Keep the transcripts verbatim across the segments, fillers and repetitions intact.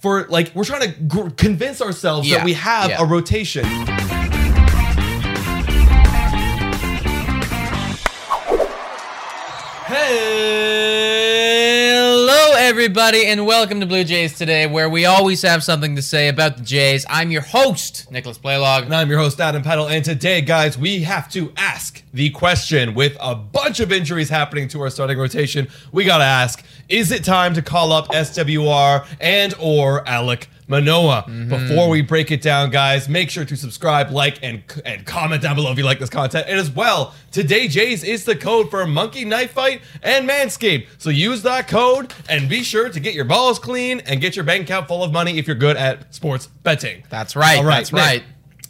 For like, we're trying to gr- convince ourselves yeah. that we have yeah. a rotation. Hello, everybody, and welcome to Blue Jays Today, where we always have something to say about the Jays. I'm your host, Nicholas Playlog. And I'm your host, Adam Paddle. And today, guys, we have to ask the question, with a bunch of injuries happening to our starting rotation, we got to ask, is it time to call up S W R and or Alek Manoah? Mm-hmm. Before we break it down, guys, make sure to subscribe, like, and and comment down below if you like this content. And as well, today Jays is the code for Monkey Knife Fight and Manscaped. So use that code and be sure to get your balls clean and get your bank account full of money if you're good at sports betting. That's right. All right that's Nick. right.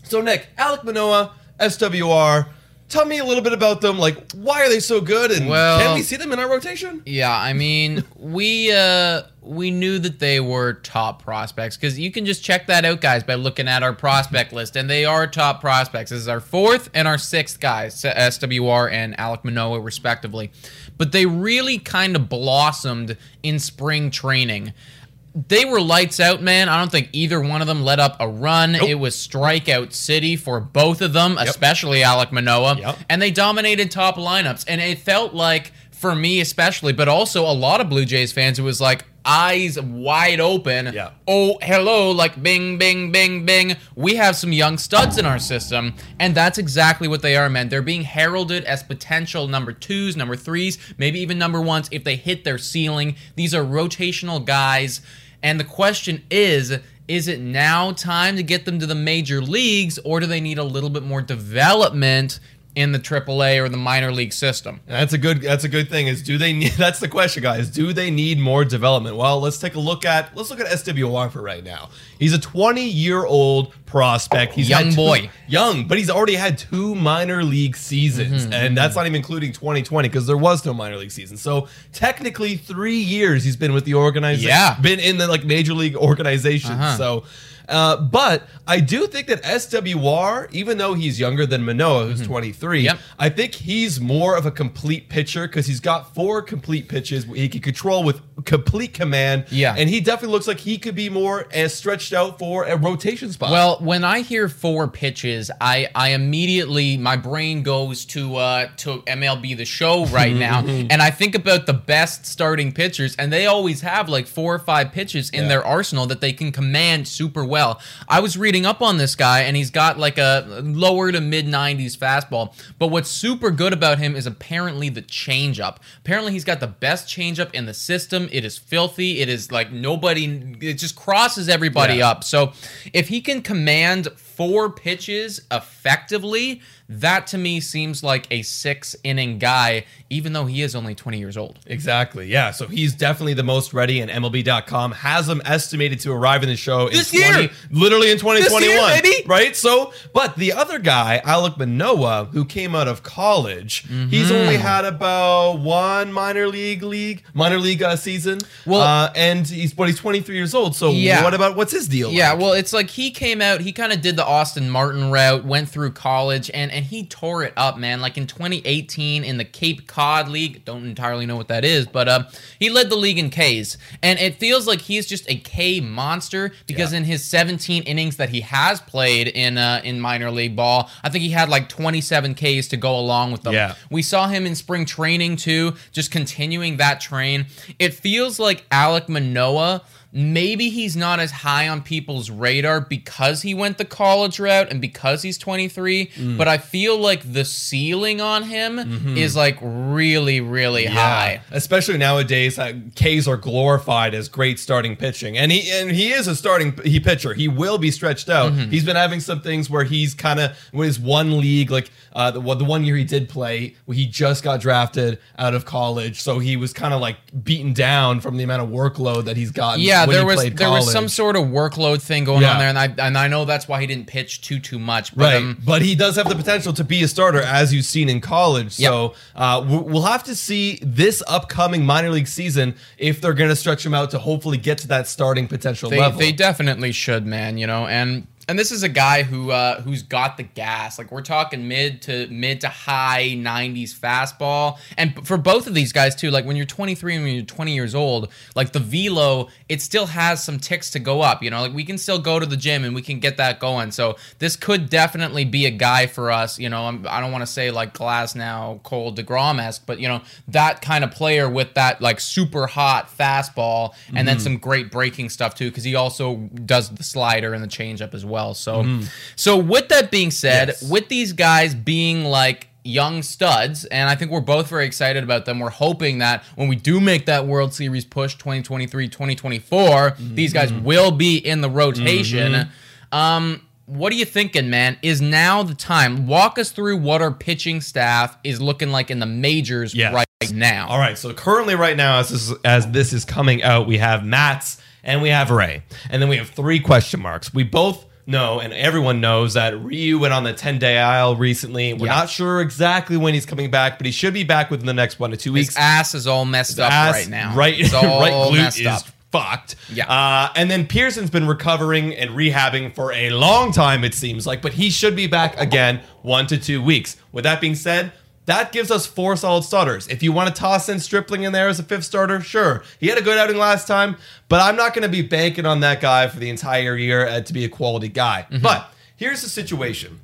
So, Nick, Alek Manoah, S W R, tell me a little bit about them. Like, why are they so good, and well, can we see them in our rotation? Yeah, I mean, we uh, we knew that they were top prospects, because you can just check that out, guys, by looking at our prospect list, and they are top prospects. This is our fourth and our sixth guys, S W R and Alek Manoah, respectively. But they really kind of blossomed in spring training. They were lights out, man. I don't think either one of them let up a run. Nope. It was strikeout city for both of them, yep. especially Alek Manoah. Yep. And they dominated top lineups. And it felt like, for me especially, but also a lot of Blue Jays fans, it was like, eyes wide open. Yeah. Oh, hello, like bing, bing, bing, bing. We have some young studs in our system, and that's exactly what they are, man. They're being heralded as potential number twos, number threes, maybe even number ones if they hit their ceiling. These are rotational guys, and the question is, is it now time to get them to the major leagues, or do they need a little bit more development in the triple A or the minor league system? And that's a good that's a good thing is do they need that's the question, guys. Do they need more development? Well, let's take a look at let's look at S W R for right now. He's a twenty-year-old prospect. He's young two, boy. Young, but he's already had two minor league seasons. Mm-hmm, and mm-hmm. that's not even including twenty twenty, because there was no minor league season. So technically three years he's been with the organization. Yeah. Been in the like major league organization. Uh-huh. So Uh, but I do think that S W R, even though he's younger than Manoah, who's mm-hmm. twenty-three, yep. I think he's more of a complete pitcher, because he's got four complete pitches he can control with complete command. Yeah. And he definitely looks like he could be more as stretched out for a rotation spot. Well, when I hear four pitches, I, I immediately, my brain goes to uh, to M L B The Show right now. And I think about the best starting pitchers, and they always have like four or five pitches in yeah. their arsenal that they can command super well. Well, I was reading up on this guy, and he's got like a lower to mid nineties fastball, but what's super good about him is apparently the changeup. Apparently he's got the best changeup in the system. It is filthy. It is like nobody, it just crosses everybody yeah. up. So if he can command four pitches effectively, that to me seems like a six-inning guy, even though he is only twenty years old. Exactly, yeah. So he's definitely the most ready, and M L B dot com has him estimated to arrive in the show this in year. twenty literally in twenty twenty-one. This year, baby. Right? So, but the other guy, Alek Manoah, who came out of college, mm-hmm. he's only had about one minor league league minor league uh, season. Well, uh, and he's but he's twenty-three years old. So yeah. what about what's his deal? Yeah, like? well, it's like he came out, he kind of did the Austin Martin route, went through college, and and he tore it up, man. Like in twenty eighteen in the Cape Cod League, don't entirely know what that is, but uh, he led the league in Ks, and it feels like he's just a K monster because yeah. in his seventeen innings that he has played in uh, in minor league ball, I think he had like twenty-seven Ks to go along with them. Yeah. We saw him in spring training too, just continuing that train. It feels like Alek Manoah, maybe he's not as high on people's radar because he went the college route and because he's twenty-three, mm. but I feel like the ceiling on him mm-hmm. is like really, really yeah. high. Especially nowadays, uh, Ks are glorified as great starting pitching. And he and he is a starting he pitcher. He will be stretched out. Mm-hmm. He's been having some things where he's kind of, with his one league, like uh, the, the one year he did play, he just got drafted out of college. So he was kind of like beaten down from the amount of workload that he's gotten. Yeah. Yeah, there was there was some sort of workload thing going yeah. on there, and I and I know that's why he didn't pitch too too much. But, right, um, but he does have the potential to be a starter, as you've seen in college. So yep. uh, we'll have to see this upcoming minor league season if they're going to stretch him out to hopefully get to that starting potential they, level. They definitely should, man. You know, and. And this is a guy who uh, who's got the gas. Like we're talking mid to mid to high nineties fastball. And for both of these guys too, like when you're twenty-three and when you're twenty years old, like the velo, it still has some ticks to go up. You know, like we can still go to the gym and we can get that going. So this could definitely be a guy for us. You know, I'm, I don't want to say like Glasnow, Cole DeGrom-esque, but you know that kind of player with that like super hot fastball and mm-hmm. then some great breaking stuff too, because he also does the slider and the changeup as well. well. So, mm. so with that being said, yes. with these guys being like young studs, and I think we're both very excited about them. We're hoping that when we do make that World Series push twenty twenty-three, twenty twenty-four, mm-hmm. these guys will be in the rotation. Mm-hmm. Um, what are you thinking, man? Is now the time? Walk us through what our pitching staff is looking like in the majors yes. right now. All right. So currently right now, as this, as this is coming out, we have Mats and we have Ray, and then we have three question marks. We both No, and everyone knows that Ryu went on the ten-day aisle recently. We're yeah. not sure exactly when he's coming back, but he should be back within the next one to two weeks. His ass is all messed His up ass, right now. Right, it's all right glute messed is up. fucked. Yeah. Uh, and then Pearson's been recovering and rehabbing for a long time, it seems like, but he should be back again one to two weeks. With that being said, that gives us four solid starters. If you want to toss in Stripling in there as a fifth starter, sure. He had a good outing last time, but I'm not going to be banking on that guy for the entire year uh, to be a quality guy. Mm-hmm. But here's the situation.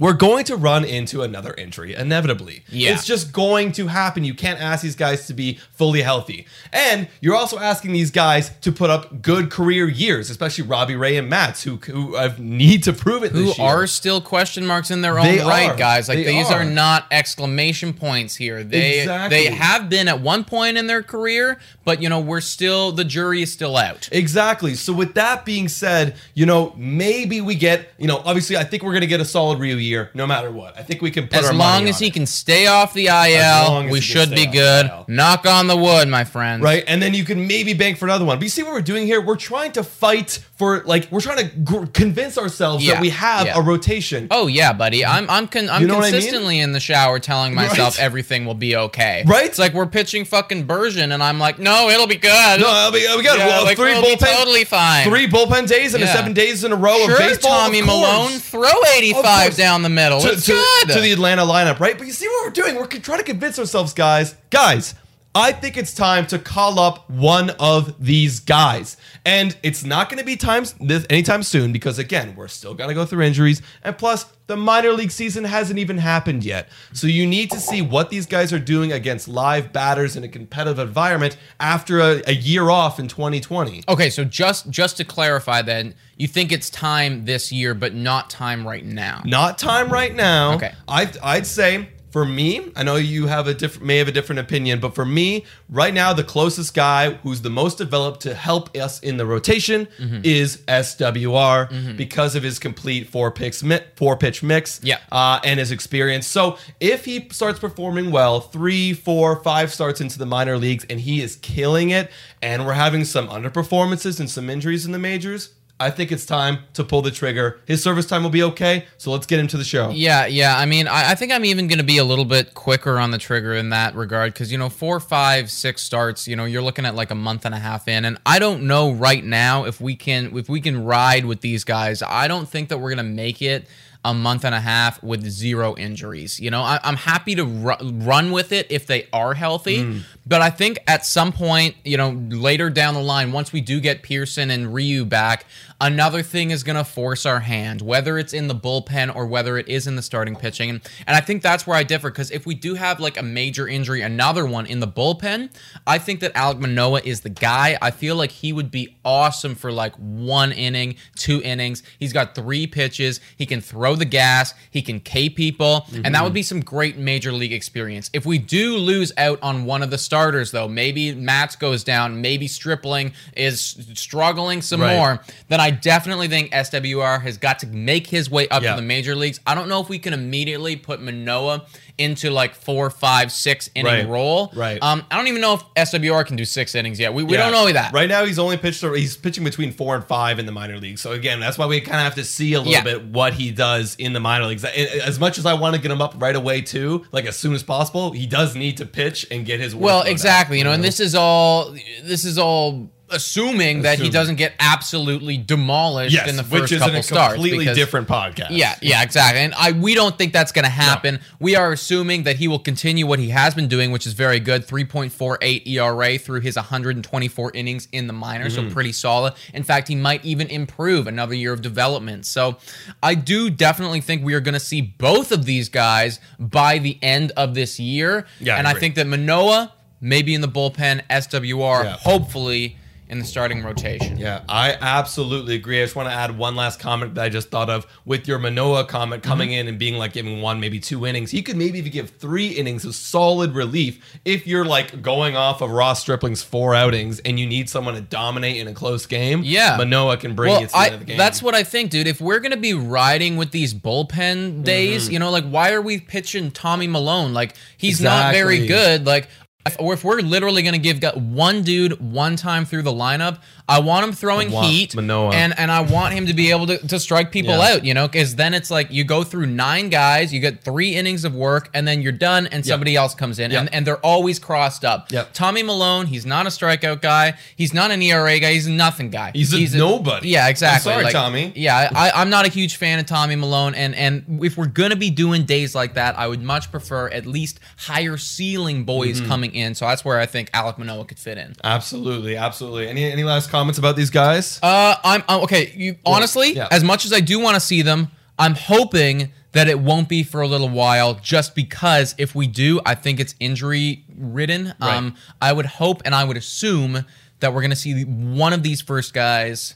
We're going to run into another injury, inevitably. Yeah. It's just going to happen. You can't ask these guys to be fully healthy. And you're also asking these guys to put up good career years, especially Robbie Ray and Mats, who, who need to prove it who this year. Who are still question marks in their own they right, are. guys. Like they These are. are not exclamation points here. They exactly. they have been at one point in their career, but, you know, we're still, the jury is still out. Exactly. So with that being said, you know, maybe we get, you know, obviously I think we're going to get a solid Ryu year. Year, no matter what. I think we can put as our money on it. As long as he can stay off the I L, we should be good. Knock on the wood, my friend. Right, and then you can maybe bank for another one. But you see what we're doing here? We're trying to fight for, like, we're trying to gr- convince ourselves yeah. that we have yeah. a rotation. Oh, yeah, buddy. I'm I'm, con- I'm you know consistently I mean? in the shower telling myself right? everything will be okay. Right? It's like we're pitching fucking Bergen, and I'm like, no, it'll be good. No, it'll be, it'll be good. Yeah, well, like, three we'll bullpen, be totally fine. Three bullpen days and yeah. seven days in a row sure, of baseball. Tommy Milone, throw eighty-five down the middle to, to, to the Atlanta lineup, right? But you see what we're doing? We're trying to convince ourselves, guys. Guys, I think it's time to call up one of these guys, and it's not going to be times this anytime soon because again, we're still going to go through injuries, and plus the minor league season hasn't even happened yet. So you need to see what these guys are doing against live batters in a competitive environment after a, a year off in twenty twenty. Okay, so just just to clarify then, you think it's time this year, but not time right now. Not time right now. Okay, I I'd say For me, I know you have a diff- may have a different opinion, but for me, right now, the closest guy who's the most developed to help us in the rotation mm-hmm. is S W R mm-hmm. because of his complete four picks, four pitch mix yeah. uh, and his experience. So if he starts performing well, three, four, five starts into the minor leagues and he is killing it and we're having some underperformances and some injuries in the majors, I think it's time to pull the trigger. His service time will be okay, so let's get him to the show. Yeah, yeah. I mean, I, I think I'm even going to be a little bit quicker on the trigger in that regard because, you know, four, five, six starts, you know, you're looking at like a month and a half in, and I don't know right now if we can if we can ride with these guys. I don't think that we're going to make it a month and a half with zero injuries. You know, I, I'm happy to ru- run with it if they are healthy, mm. but I think at some point, you know, later down the line, once we do get Pearson and Ryu back, another thing is going to force our hand, whether it's in the bullpen or whether it is in the starting pitching. And I think that's where I differ, because if we do have like a major injury, another one in the bullpen, I think that Alek Manoah is the guy. I feel like he would be awesome for like one inning, two innings. He's got three pitches. He can throw the gas, he can K people, mm-hmm. and that would be some great major league experience. If we do lose out on one of the starters, though, maybe Mats goes down, maybe Stripling is struggling some right. more, then I definitely think S W R has got to make his way up yeah. to the major leagues. I don't know if we can immediately put Manoah into like four, five, six inning right. role. Right. Um, I don't even know if S W R can do six innings yet. We we yeah. don't know that. Right now he's only pitched, he's pitching between four and five in the minor leagues. So again, that's why we kind of have to see a little yeah. bit what he does in the minor leagues. As much as I want to get him up right away too, like as soon as possible, he does need to pitch and get his work. Well, exactly. Out, you know, and this is all, this is all, Assuming, assuming that he doesn't get absolutely demolished yes, in the first couple starts. Which is a completely because, different podcast. Yeah, yeah, exactly. And I we don't think that's going to happen. No. We are assuming that he will continue what he has been doing, which is very good. three point four eight E R A through his one hundred twenty-four innings in the minor, mm-hmm. so pretty solid. In fact, he might even improve another year of development. So I do definitely think we are going to see both of these guys by the end of this year. Yeah, and I, I think that Manoah, maybe in the bullpen, S W R, yeah. hopefully in the starting rotation. Yeah, I absolutely agree. I just want to add one last comment that I just thought of with your Manoah comment coming mm-hmm. in and being like giving one, maybe two innings. He could maybe even give three innings of solid relief if you're like going off of Ross Stripling's four outings and you need someone to dominate in a close game. Yeah. Manoah can bring well, you to the I, end of the game. That's what I think, dude. If we're going to be riding with these bullpen days, mm-hmm. you know, like why are we pitching Tommy Milone? Like he's exactly. not very good. Like, If, or if we're literally going to give one dude one time through the lineup, I want him throwing want heat Manoah. and and I want him to be able to, to strike people yeah. out, you know, because then it's like you go through nine guys, you get three innings of work, and then you're done and yep. somebody else comes in yep. and, and they're always crossed up. Yep. Tommy Milone, he's not a strikeout guy. He's not an E R A guy. He's a nothing guy. He's, he's a, a nobody. Yeah, exactly. I'm sorry, like, Tommy. Yeah, I, I'm not a huge fan of Tommy Milone, and, and if we're going to be doing days like that, I would much prefer at least higher ceiling boys mm-hmm. coming in, so that's where I think Alek Manoah could fit in. Absolutely, absolutely. Any any last comments about these guys? Uh, I'm, I'm okay. You honestly, yeah. as much as I do want to see them, I'm hoping that it won't be for a little while, just because if we do, I think it's injury ridden. Right. Um, I would hope and I would assume that we're gonna see one of these first guys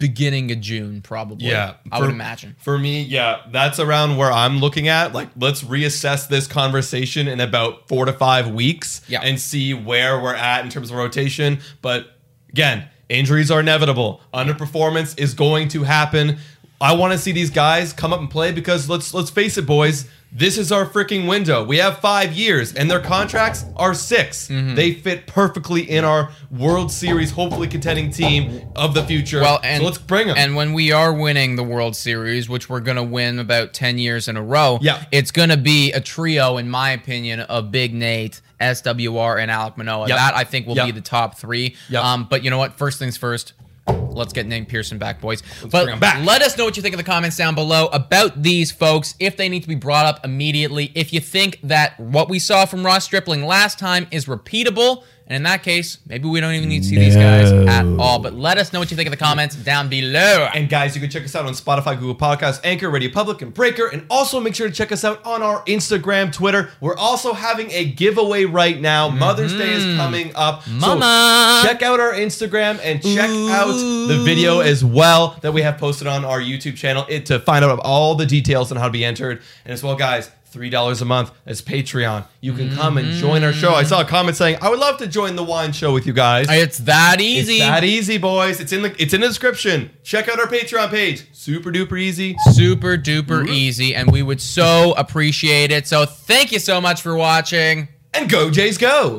beginning of June, probably. Yeah, I for, would imagine. For me, yeah, that's around where I'm looking at. Like, let's reassess this conversation in about four to five weeks yeah. and see where we're at in terms of rotation. But again, injuries are inevitable. Underperformance is going to happen. I want to see these guys come up and play because let's let's face it, boys. This is our freaking window. We have five years, and their contracts are six. Mm-hmm. They fit perfectly in our World Series, hopefully contending team of the future. Well, and, so let's bring them. And when we are winning the World Series, which we're going to win about ten years in a row, yeah. it's going to be a trio, in my opinion, of Big Nate, S W R, and Alek Manoah. Yep. That, I think, will yep. be the top three. Yep. Um, but you know what? First things first. Let's get Nate Pearson back, boys. Let's but bring him back. Let us know what you think in the comments down below about these folks, if they need to be brought up immediately, if you think that what we saw from Ross Stripling last time is repeatable, and in that case, maybe we don't even need to see no. these guys at all. But let us know what you think in the comments down below. And guys, you can check us out on Spotify, Google Podcasts, Anchor, Radio Public, and Breaker. And also make sure to check us out on our Instagram, Twitter. We're also having a giveaway right now. Mm-hmm. Mother's Day is coming up. Mama. So check out our Instagram and check Ooh. out the video as well that we have posted on our YouTube channel it, to find out all the details on how to be entered. And as well, guys, three dollars a month as Patreon. You can come and join our show. I saw a comment saying, I would love to join the wine show with you guys. It's that easy. It's that easy, boys. It's in the it's in the description. Check out our Patreon page. Super duper easy. Super duper mm-hmm. easy. And we would so appreciate it. So thank you so much for watching. And go Jays go.